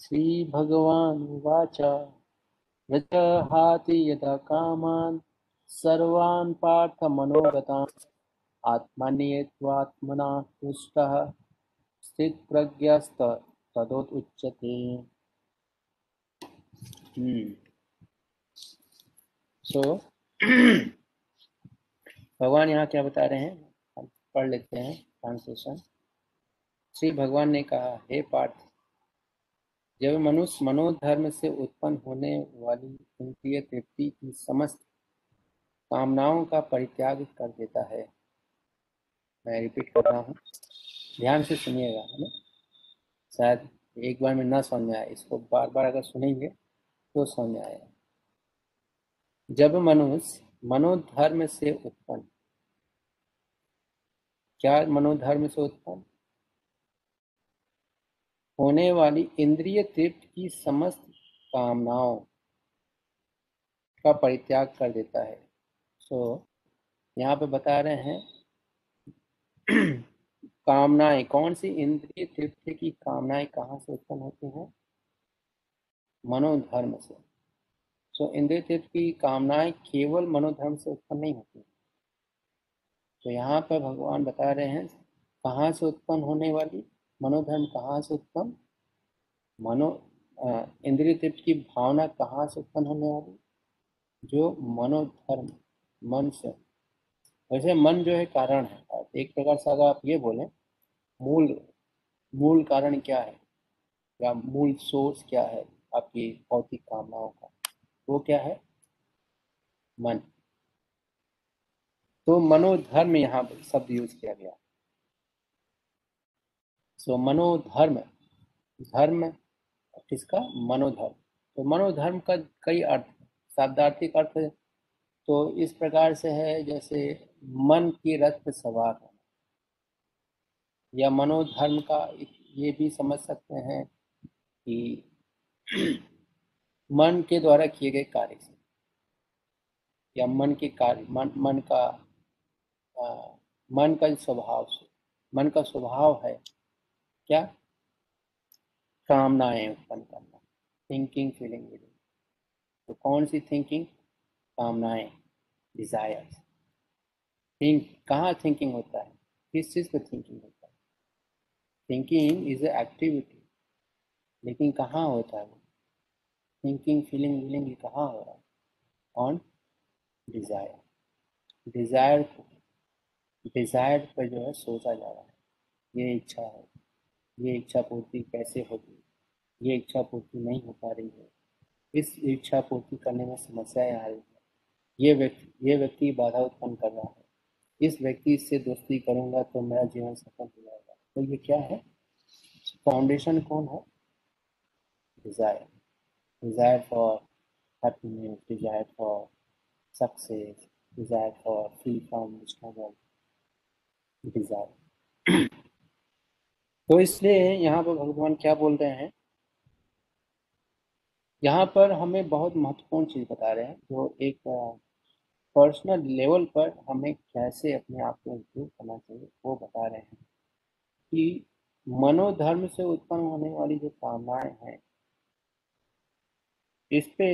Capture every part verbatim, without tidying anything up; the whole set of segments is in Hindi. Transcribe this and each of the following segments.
श्री भगवान उवाच रजहाति यदा कामान सर्वान् पार्थ मनोगतान् आत्मनेत्वात्मना तुष्टः स्थितप्रज्ञस्त तदोत उच्यते। हम्म सो भगवान यहाँ क्या बता रहे हैं, पढ़ लेते हैं ट्रांसलेशन। श्री भगवान ने कहा, हे पार्थ, जब मनुष्य मनोधर्म से उत्पन्न होने वाली इंद्रिय तृप्ति की समस्त कामनाओं का परित्याग कर देता है। मैं रिपीट कर रहा हूँ, ध्यान से सुनिएगा, है ना, शायद एक बार में ना समझ आए, इसको बार बार अगर सुनेंगे तो समझ आएगा। जब मनुष्य मनोधर्म से उत्पन्न, क्या मनोधर्म से उत्पन्न होने वाली इंद्रिय तृप्त की समस्त कामनाओं का परित्याग कर देता है। सो so, यहाँ पे बता रहे हैं कामनाएं, कौन सी इंद्रिय तृप्ति की कामनाएं कहाँ से उत्पन्न होती हैं? मनोधर्म से। सो so, इंद्रिय तृप्ति की कामनाएं केवल मनोधर्म से उत्पन्न नहीं होती। तो so, यहाँ पर भगवान बता रहे हैं कहाँ से उत्पन्न होने वाली मनोधर्म, कहाँ से उत्पन्न मनो इंद्रिय तृप्ति की भावना कहाँ से उत्पन्न होने वाली, जो मनोधर्म, मन से। वैसे मन जो है कारण है, एक प्रकार से अगर आप ये बोलें मूल मूल कारण क्या है या मूल सोर्स क्या है आपकी भौतिक कामनाओं का, वो क्या है? मन। तो मनोधर्म यहाँ शब्द यूज किया गया। सो so, मनोधर्म, धर्म किसका? मनोधर्म। तो मनोधर्म का कई अर्थ, शाब्दार्थिक अर्थ तो इस प्रकार से है, जैसे मन की रथ पर सवार होना, या मनोधर्म का ये भी समझ सकते हैं कि मन के द्वारा किए गए कार्य से, या मन के कार्य, मन मन का आ, मन का स्वभाव से, मन का स्वभाव है क्या? कामनाएं उत्पन्न करना, थिंकिंग, फीलिंग, विलिंग। तो कौन सी थिंकिंग? कामनाएं, डिजायर्स। थिंक कहाँ थिंकिंग होता है, किस चीज़ पर थिंकिंग होता है? थिंकिंग इज अ एक्टिविटी, लेकिन कहाँ होता है वो थिंकिंग, फीलिंग, विलिंग? ये कहाँ हो रहा है? On Dzire. डिजायर डिजायर पर जो है सोचा जा रहा है, ये इच्छा है, ये इच्छा पूर्ति कैसे होगी, ये इच्छा पूर्ति नहीं हो पा रही है, इस इच्छा पूर्ति करने में समस्याएं आ रही है, ये व्यक्ति ये व्यक्ति बाधा उत्पन्न कर रहा है, इस व्यक्ति से दोस्ती करूंगा तो मेरा जीवन सफल हो जाएगा। तो ये क्या है? फाउंडेशन कौन है? Desire. Desire for happiness, desire for success, desire for free from struggle, desire. तो इसलिए यहाँ पर भगवान क्या बोल रहे हैं, यहाँ पर हमें बहुत महत्वपूर्ण चीज़ बता रहे हैं, जो एक पर्सनल लेवल पर हमें कैसे अपने आप को इम्प्रूव करना चाहिए वो बता रहे हैं कि मनोधर्म से उत्पन्न होने वाली जो कामनाएं हैं, इस पे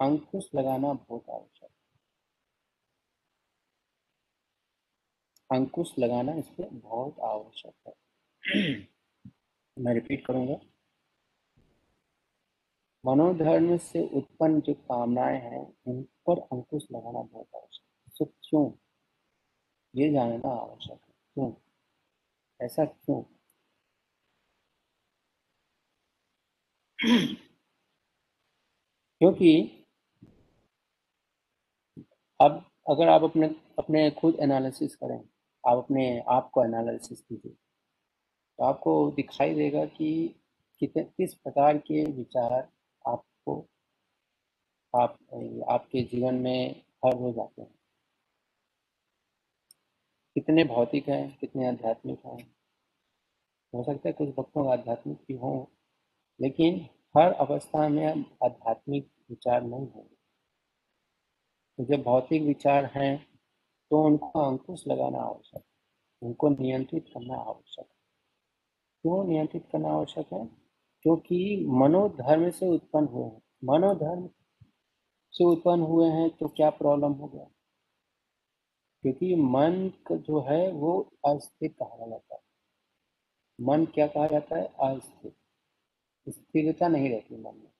अंकुश लगाना बहुत आवश्यक है। अंकुश लगाना इस पे बहुत आवश्यक है। मैं रिपीट करूंगा, मनोधर्म से उत्पन्न जो कामनाएं हैं उन पर अंकुश लगाना बहुत आवश्यक है। क्यों? ये जानना आवश्यक है, क्यों ऐसा क्यों? क्योंकि अब अगर आप अपने अपने खुद एनालिसिस करें, आप अपने आप को एनालिसिस कीजिए, तो आपको दिखाई देगा कि कितने किस प्रकार के विचार आपको आप आपके जीवन में हर रोज आते हैं, कितने भौतिक हैं, कितने आध्यात्मिक हैं। हो सकता है कुछ भक्तों का आध्यात्मिक भी हों, लेकिन हर अवस्था में आध्यात्मिक विचार नहीं होंगे। तो जब भौतिक विचार हैं तो उनको अंकुश लगाना आवश्यक, उनको नियंत्रित करना आवश्यक। क्यों नियंत्रित करना आवश्यक है? क्योंकि मनोधर्म से उत्पन्न हुए हैं। मनोधर्म से उत्पन्न हुए हैं तो क्या प्रॉब्लम हो गया? क्योंकि मन जो है वो अस्थिर कहा जाता है। मन क्या कहा जाता है? अस्थिर। स्थिरता नहीं रहती मन में।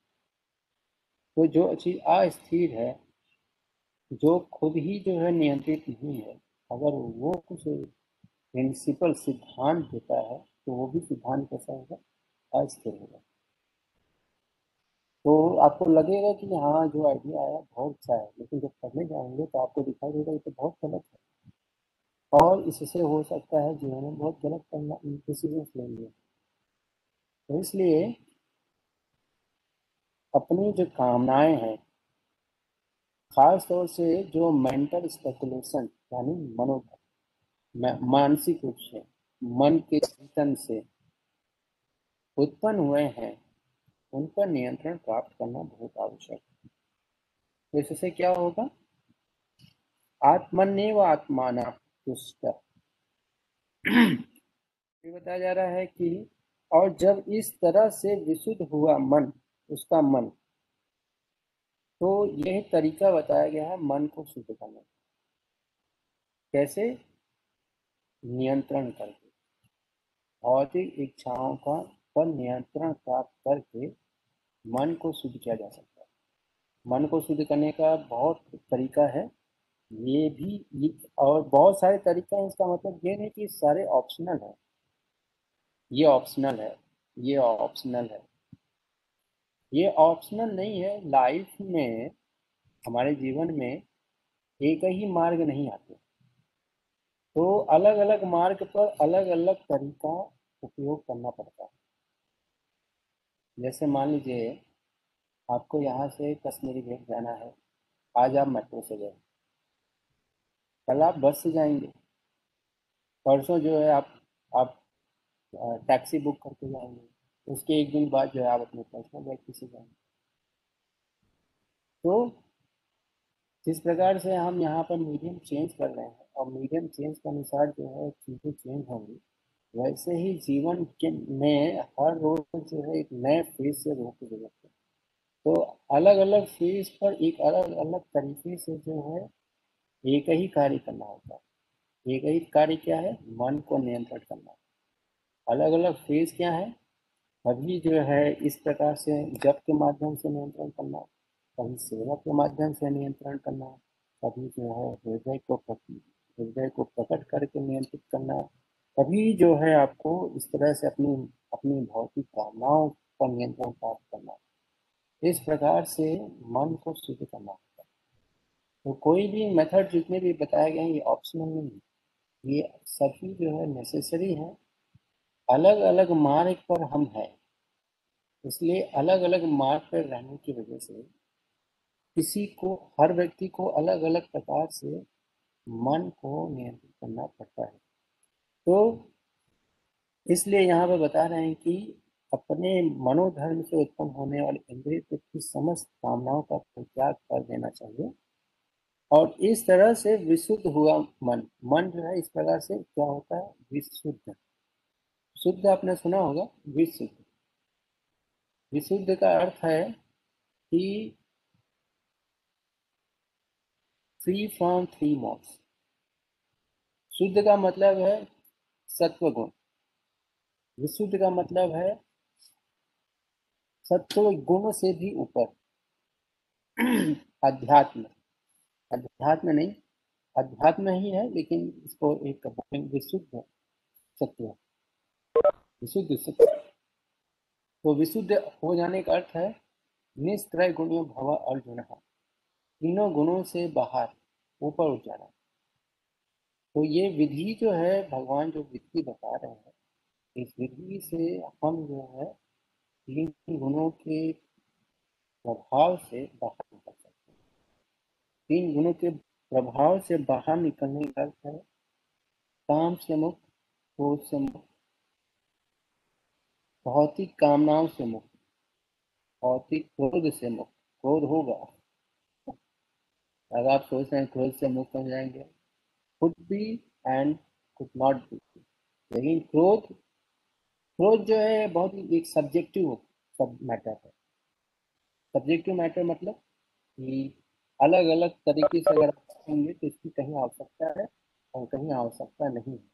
तो जो चीज अस्थिर है, जो खुद ही जो है नियंत्रित नहीं है, अगर वो कुछ प्रिंसिपल सिद्धांत देता है तो वो भी सिद्धांत कैसा होगा? अस्थिर होगा। तो आपको लगेगा कि हाँ जो आइडिया आया बहुत अच्छा है, लेकिन जब करने जाएंगे तो आपको दिखाई देगा ये तो बहुत गलत है, और इससे हो सकता है जीवन में बहुत गलत करना डिसीजन लेंगे। तो इसलिए अपनी जो कामनाएं हैं, खास तौर से जो मेंटल स्पेकुलेशन यानी मनोधर्म, मानसिक रूप से मन के चिंतन से उत्पन्न हुए हैं, उन पर नियंत्रण प्राप्त करना बहुत आवश्यक है। इससे क्या होगा? आत्मन्येव आत्माना तुष्ट बताया जा रहा है कि और जब इस तरह से विशुद्ध हुआ मन, उसका मन, तो यह तरीका बताया गया है मन को शुद्ध करने का। कैसे? नियंत्रण करके, भौतिक इच्छाओं का पर नियंत्रण प्राप्त करके मन को शुद्ध किया जा सकता है। मन को शुद्ध करने का बहुत तरीका है, ये भी ये और बहुत सारे तरीका हैं। इसका मतलब ये नहीं कि सारे ऑप्शनल है, ये ऑप्शनल है, ये ऑप्शनल है, ये ऑप्शनल नहीं है। लाइफ में, हमारे जीवन में एक ही मार्ग नहीं आते, तो अलग अलग मार्ग पर अलग अलग तरीका उपयोग करना पड़ता है। जैसे मान लीजिए आपको यहाँ से कश्मीरी गेट जाना है, आज आप मेट्रो से गए, कल आप बस से जाएंगे, परसों जो है आप आप टैक्सी बुक करके जाएंगे, उसके एक दिन बाद जो है आप अपने पर्सनल व्यक्ति से जाएंगे। तो जिस प्रकार से हम यहाँ पर मीडियम चेंज कर रहे हैं और मीडियम चेंज के अनुसार जो है चीज़ें चेंज होंगी, वैसे ही जीवन के में हर रोज जो है एक नए फेज से रोक की जरूरत है। तो अलग अलग फेज पर एक अलग अलग तरीके से जो है एक ही कार्य करना होता है। एक ही कार्य क्या है? मन को नियंत्रित करना। अलग अलग फेज क्या है? अभी जो है इस प्रकार से जप के माध्यम से नियंत्रण करना, कभी सेवा के माध्यम से नियंत्रण करना, कभी जो है हृदय को हृदय को प्रकट करके नियंत्रित करना, कभी जो है आपको इस तरह से अपनी अपनी भौतिक भावनाओं पर नियंत्रण प्राप्त करना। इस प्रकार से मन को शुद्ध करना होता है। तो कोई भी मेथड जितने भी बताए गए हैं ये ऑप्शनल नहीं है, ये सभी जो है नेसेसरी है। अलग अलग मार्ग पर हम हैं, इसलिए अलग अलग मार्ग पर रहने की वजह से किसी को, हर व्यक्ति को अलग अलग प्रकार से मन को नियंत्रित करना पड़ता है। तो इसलिए यहाँ पर बता रहे हैं कि अपने मनोधर्म से उत्पन्न होने वाले इंद्रिय तक की समस्त कामनाओं का त्याग कर देना चाहिए, और इस तरह से विशुद्ध हुआ मन, मन जो है इस प्रकार से क्या होता है? विशुद्ध। शुद्ध आपने सुना होगा, विशुद्ध। विशुद्ध का अर्थ है कि फ्री फ्रॉम थ्री मॉड्स। शुद्ध का मतलब है सत्व गुण, विशुद्ध का मतलब है सत्व गुण से भी ऊपर। अध्यात्म, अध्यात्म नहीं, अध्यात्म ही है, लेकिन इसको एक विशुद्ध सत्व, विशुद्ध सत्व। तो विशुद्ध हो जाने का अर्थ है निस्त्रय गुणों भव अर्जुन, तीनों गुणों से बाहर, ऊपर उठ जाना। तो ये विधि जो है, भगवान जो विधि बता रहे हैं, इस विधि से हम जो है तीन गुणों के प्रभाव से बाहर निकल सकते हैं। तीन गुणों के प्रभाव से बाहर निकलने का अर्थ है काम से मुक्त, क्रोध से मुक्त, भौतिक कामनाओं से मुक्त, भौतिक क्रोध से मुक्त। क्रोध होगा, अगर आप सोच रहे हैं क्रोध से मुक्त हो जाएंगे, could be and could not be. लेकिन क्रोध क्रोध जो है बहुत ही एक सब्जेक्टिव सब मैटर है। सब्जेक्टिव मैटर मतलब कि अलग अलग तरीके से अगर देखेंगे तो इसकी कहीं आवश्यकता है और कहीं आवश्यकता नहीं है,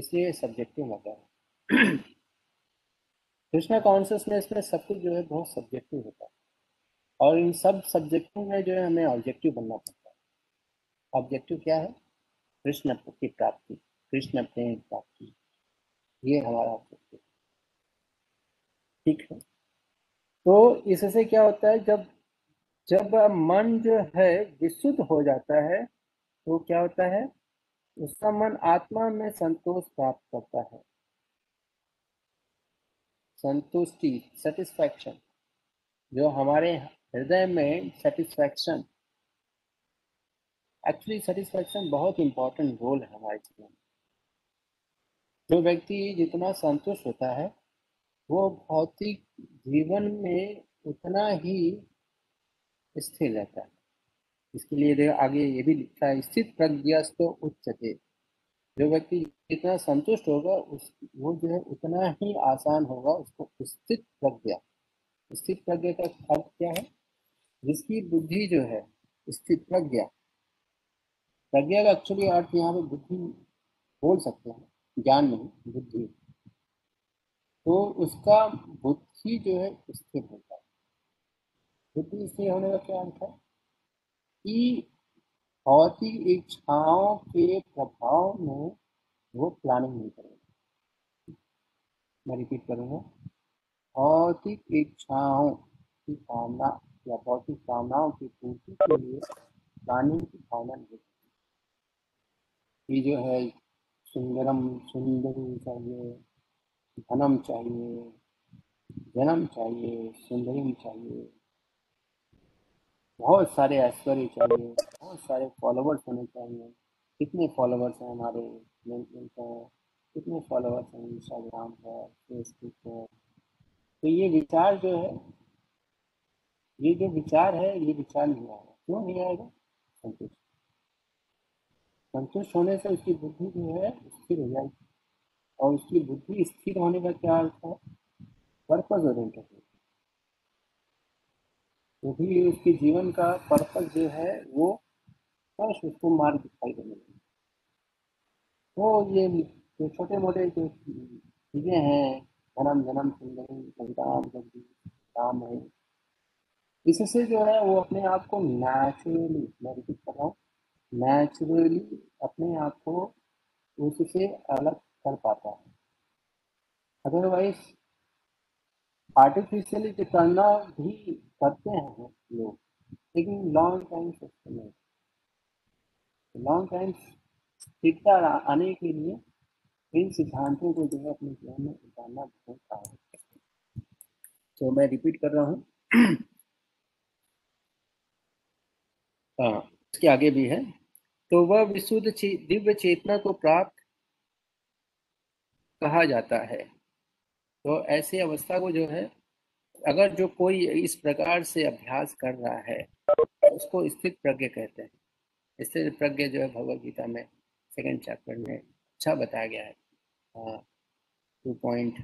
इसलिए सब्जेक्टिव मैटर है। कृष्णा कॉन्शियसनेस में सब कुछ जो है बहुत सब्जेक्टिव होता है और इन सब सब्जेक्टिव में जो है हमें ऑब्जेक्टिव बनना पड़ता है। ऑब्जेक्टिव क्या है? कृष्ण की प्राप्ति, कृष्ण प्रेम प्राप्ति, ये हमारा ऑब्जेक्टिव। ठीक है, तो इससे क्या होता है, जब जब मन जो है विशुद्ध हो जाता है तो क्या होता है, उसका मन आत्मा में संतोष प्राप्त करता है, संतुष्टि, सेटिस्फैक्शन, जो हमारे हृदय में सेटिस्फैक्शन, एक्चुअली सेटिस्फैक्शन बहुत इम्पोर्टेंट रोल है हमारे जीवन में। जो व्यक्ति जितना संतुष्ट होता है वो भौतिक जीवन में उतना ही स्थिर रहता है। इसके लिए देखो आगे ये भी लिखा है, स्थित प्रज्ञास्तो उच्चते, जो व्यक्ति जितना संतुष्ट होगा उस वो जो है उतना ही आसान होगा उसको स्थित प्रज्ञा। स्थित प्रज्ञा का अर्थ क्या है? जिसकी बुद्धि जो है स्थित प्रज्ञा, प्रज्ञा का एक्चुअली अर्थ यहाँ पे बुद्धि बोल सकते हैं, ज्ञान नहीं, बुद्धि। तो उसका बुद्धि जो है स्थिर होता है। बुद्धि स्थिर होने का क्या अर्थ है कि भौतिक इच्छाओं के प्रभाव में वो प्लानिंग नहीं करेगा। मैं रिपीट करूँगा, भौतिक इच्छाओं की भावना या भौतिक कामनाओं की पूर्ति के लिए प्लानिंग की भावना नहीं करेगी। ये जो है सुंदरम सुंदरी चाहिए, धनम चाहिए, जन्म चाहिए, सुंदरी चाहिए, बहुत सारे ऐश्वर्य चाहिए, बहुत सारे फॉलोवर्स होने चाहिए, कितने फॉलोवर्स हैं हमारे लिंक्डइन पर, कितने फॉलोवर्स हैं इंस्टाग्राम पर, फेसबुक पर। तो ये विचार जो है, ये जो विचार है, ये विचार नहीं आएगा। क्यों नहीं आएगा? संतुष्ट, संतुष्ट होने से उसकी बुद्धि जो है स्थिर हो जाएगी। और उसकी बुद्धि स्थिर होने का क्या अर्थ है? पर्पज ओरिएंटेड है। क्योंकि उसके जीवन का पर्पज जो है वो बस उसको मार्ग दिखाई देने लगे। तो ये जो छोटे मोटे जो चीज़ें हैं, धर्म जन्म सुंदरी राम राम है, इससे जो है वो अपने आप को नेचुरली, मैं रिपीट कर रहा हूँ, नेचुरली अपने आप को उससे अलग कर पाता है। अदरवाइज आर्टिफिशियली करना भी करते हैं लोग, लेकिन लॉन्ग टाइम सिस्टम है। लॉन्ग टाइम स्थिरता आने के लिए इन सिद्धांतों को जो है अपने जीवन में उतारना बहुत आवश्यक है। तो मैं रिपीट कर रहा हूँ, हाँ इसके आगे भी है। तो वह विशुद्ध दिव्य चेतना को प्राप्त कहा जाता है। तो ऐसी अवस्था को जो है अगर जो कोई इस प्रकार से अभ्यास कर रहा है तो उसको स्थित प्रज्ञ कहते हैं। स्थित प्रज्ञ जो है भगवद गीता में सेकंड चैप्टर में अच्छा बताया गया है, two point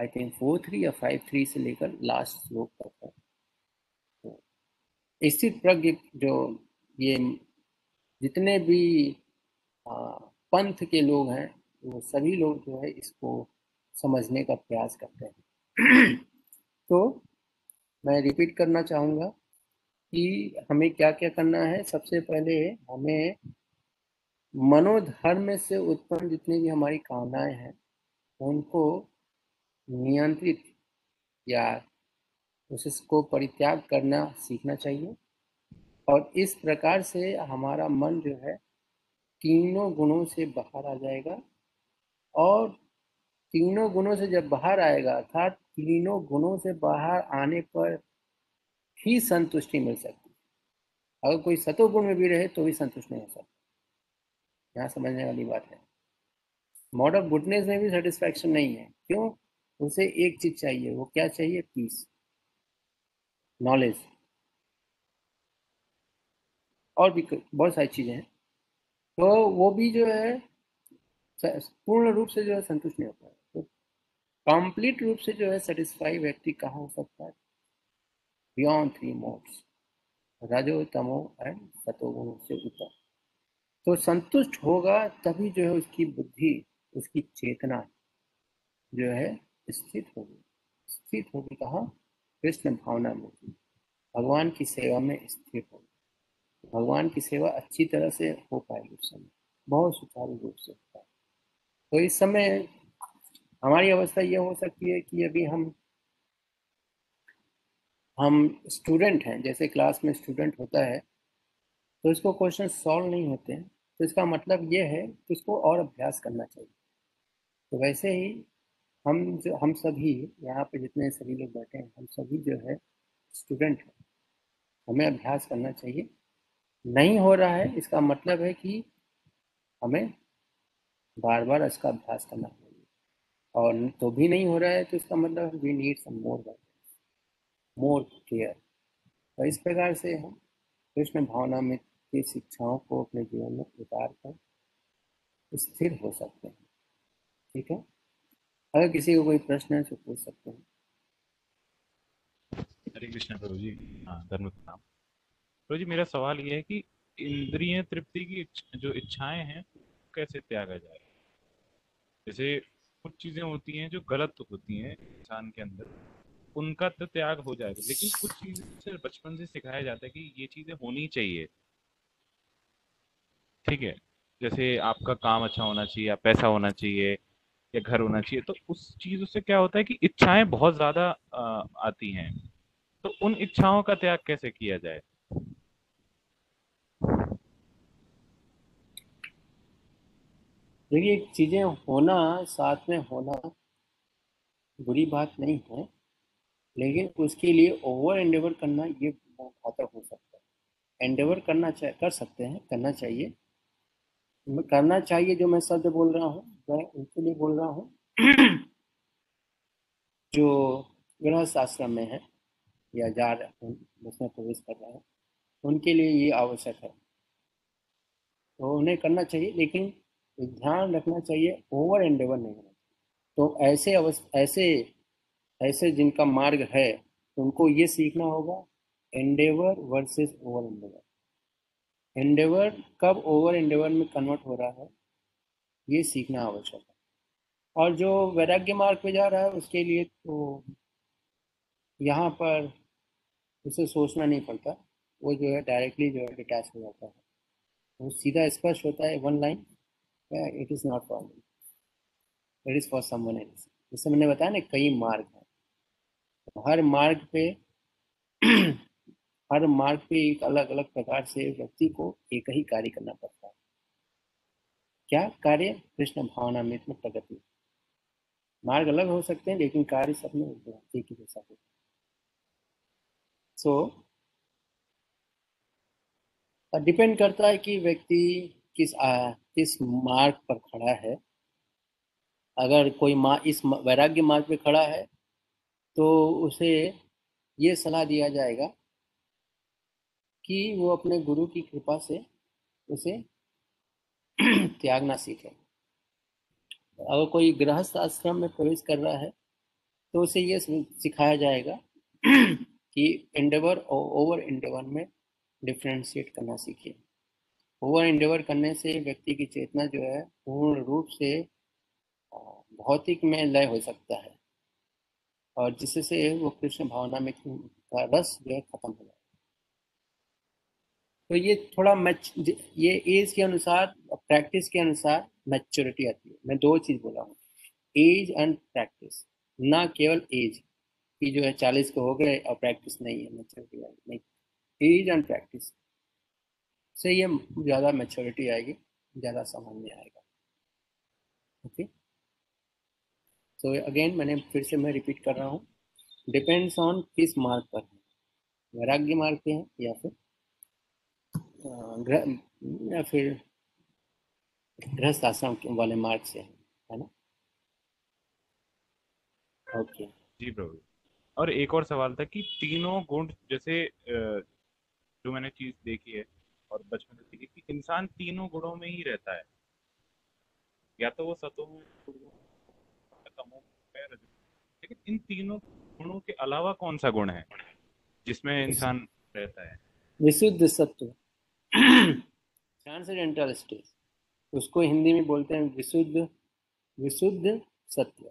I think four three या फाइव थ्री से लेकर लास्ट श्लोक तक है। तो स्थित प्रज्ञ जो ये जितने भी आ, पंथ के लोग हैं वो सभी लोग जो है इसको समझने का प्रयास करते हैं। तो मैं रिपीट करना चाहूँगा कि हमें क्या क्या करना है। सबसे पहले हमें मनोधर्म से उत्पन्न जितनी भी हमारी कामनाएं हैं उनको नियंत्रित या उसको परित्याग करना सीखना चाहिए। और इस प्रकार से हमारा मन जो है तीनों गुणों से बाहर आ जाएगा। और तीनों गुणों से जब बाहर आएगा अर्थात तीनों गुणों से बाहर आने पर ही संतुष्टि मिल सकती है। अगर कोई सतोगुण में भी रहे तो भी संतुष्ट नहीं हो सकता। यहाँ समझने वाली बात है, मोड ऑफ गुडनेस में भी सेटिस्फैक्शन नहीं है। क्यों? उसे एक चीज चाहिए, वो क्या चाहिए? पीस, नॉलेज, और भी बहुत सारी चीजें हैं। तो वो भी जो है पूर्ण रूप से जो है संतुष्ट नहीं होता है। कंप्लीट रूप से जो है सेटिस्फाई व्यक्ति कहाँ हो सकता है? बियॉन्ड थ्री मोड्स, रजो तमो एंड सतोगुण से ऊपर। तो संतुष्ट होगा तभी जो है उसकी बुद्धि, उसकी चेतना जो है स्थित होगी। स्थित होगी कहाँ? कृष्ण भावना में, भगवान की सेवा में स्थित होगी। भगवान की सेवा अच्छी तरह से हो पाएगी उस समय, बहुत सुचारू रूप से हो पाएगी। तो इस समय हमारी अवस्था ये हो सकती है कि अभी हम हम स्टूडेंट हैं, जैसे क्लास में स्टूडेंट होता है तो इसको क्वेश्चन सॉल्व नहीं होते हैं, तो इसका मतलब ये है कि इसको और अभ्यास करना चाहिए। तो वैसे ही हम जो हम सभी यहाँ पे जितने सभी लोग बैठे हैं, हम सभी जो है स्टूडेंट हैं, हमें अभ्यास करना चाहिए। नहीं हो रहा है इसका मतलब है कि हमें बार बार इसका अभ्यास करना चाहिए, और तो भी नहीं हो रहा है तो इसका मतलब we need some more more care. तो इस प्रकार से हम कृष्ण भावना में की शिक्षाओं को अपने जीवन में उतार कर स्थिर हो सकते हैं। ठीक है, अगर किसी को कोई प्रश्न है तो पूछ सकते हैं। हरे कृष्ण प्रभु जी, धर्म प्रणाम। प्रभु जी मेरा सवाल ये है कि इंद्रिय तृप्ति की जो इच्छाएं हैं कैसे त्यागा जाए? जैसे कुछ चीजें होती हैं जो गलत होती हैं इंसान के अंदर, उनका तो त्याग हो जाएगा, लेकिन कुछ चीजें बचपन से सिखाया जाता है कि ये चीजें होनी चाहिए। ठीक है, जैसे आपका काम अच्छा होना चाहिए या पैसा होना चाहिए या घर होना चाहिए, तो उस चीजों से क्या होता है कि इच्छाएं बहुत ज्यादा आती हैं, तो उन इच्छाओं का त्याग कैसे किया जाए? देखिए, चीजें होना साथ में होना बुरी बात नहीं है, लेकिन उसके लिए ओवर एंडेवर करना ये घातक हो सकता है। एंडेवर करना कर सकते हैं, करना चाहिए, करना चाहिए जो मैं शब्द बोल रहा हूँ मैं उनके लिए बोल रहा हूँ जो गृहस्थ आश्रम में है या जा रहे जिसमें प्रवेश कर रहे हैं, उनके लिए ये आवश्यक है, तो उन्हें करना चाहिए। लेकिन ध्यान रखना चाहिए ओवर एंडेवर नहीं होना चाहिए। तो ऐसे अवस्था ऐसे ऐसे जिनका मार्ग है तो उनको ये सीखना होगा endeavour versus over endeavour. Endeavour कब ओवर एंडेवर में कन्वर्ट हो रहा है ये सीखना आवश्यक है। और जो वैराग्य मार्ग पे जा रहा है उसके लिए तो यहाँ पर उसे सोचना नहीं पड़ता, वो जो है डायरेक्टली जो है डिटैच हो जाता है, वो सीधा स्पष्ट होता है, one line, it is not for me, it is for someone else. जैसे मैंने बताया ना, कई मार्ग हैं, हर मार्ग पे हर मार्ग पे एक अलग अलग प्रकार से व्यक्ति को एक ही कार्य करना पड़ता है। क्या कार्य? कृष्ण भावनामृत में प्रगति। मार्ग अलग हो सकते हैं लेकिन कार्य सब में एक ही जैसा होता है। सो डिपेंड करता है कि व्यक्ति किस आ, किस मार्ग पर खड़ा है। अगर कोई माँ इस वैराग्य मार्ग पे खड़ा है तो उसे ये सलाह दिया जाएगा कि वो अपने गुरु की कृपा से उसे त्यागना सीखे। अगर कोई गृहस्थ आश्रम में प्रवेश कर रहा है तो उसे ये सिखाया जाएगा कि एंडेवर और ओवर एंडेवर में डिफ्रेंशिएट करना सीखे। ओवर एंडेवर करने से व्यक्ति की चेतना जो है पूर्ण रूप से भौतिक में लय हो सकता है, और जिससे वो कृष्ण भावना में का रस जो है खत्म हो जाता है। तो ये थोड़ा मैच, ये एज के अनुसार, प्रैक्टिस के अनुसार मैच्योरिटी आती है। मैं दो चीज़ बोला हूँ, एज एंड प्रैक्टिस, ना केवल एज कि जो है चालीस को हो गए और प्रैक्टिस नहीं है, मैच्योरिटी नहीं। एज एंड प्रैक्टिस से ये ज़्यादा मैच्योरिटी आएगी, ज़्यादा समझ में आएगा। ओके, तो अगेन मैंने फिर से मैं रिपीट कर रहा हूँ, डिपेंड्स ऑन किस मार्ग पर है, वैराग्य मार्ग पे है या फिर या फिर गृहस्थ आश्रम वाले मार्ग से है ना। ओके जी प्रभु, और एक और सवाल था कि तीनों गुण, जैसे जो मैंने चीज देखी है और बचपन में देखी, कि इंसान तीनों गुणों में ही रहता है, या तो वो सतो में रजो लेकिन इन तीनों गुणों के अलावा कौन सा गुण है जिसमें इंसान रहता है? विशुद्ध सत्व, ट्रांसेंडेंटल स्टेट, उसको हिंदी में बोलते हैं विशुद्ध विशुद्ध सत्व।